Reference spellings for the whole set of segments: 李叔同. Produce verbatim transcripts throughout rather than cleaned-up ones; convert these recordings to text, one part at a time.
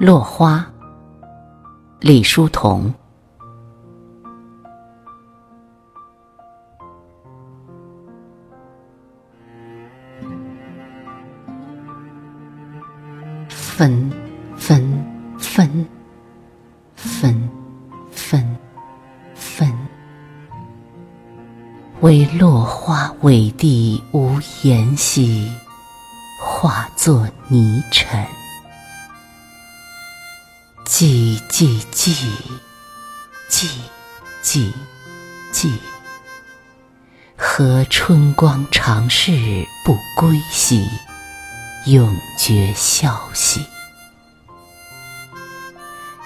落花，李叔同。纷纷纷纷纷纷，唯落花委地无言兮，化作泥尘。寂寂寂寂寂寂，何春光长逝不归兮，永绝消息。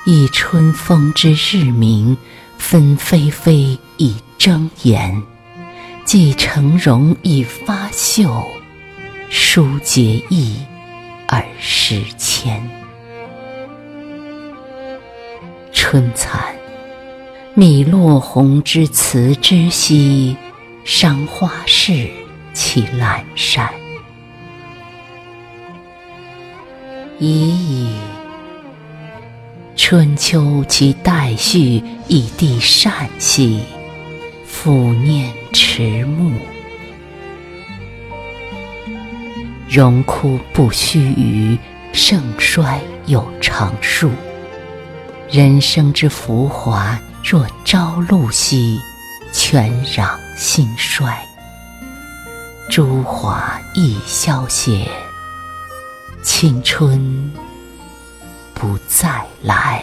一春风之日明，纷飞飞以争妍，既成容以发秀，疏结意而识谦。春蚕，觅落红之辞之兮，伤花事其阑珊。已矣，春秋其代序以地善兮，俯念迟暮。荣枯不须臾，盛衰有常数。人生之浮华，若朝露兮，泉壤兴衰。朱华亦消歇，青春不再来。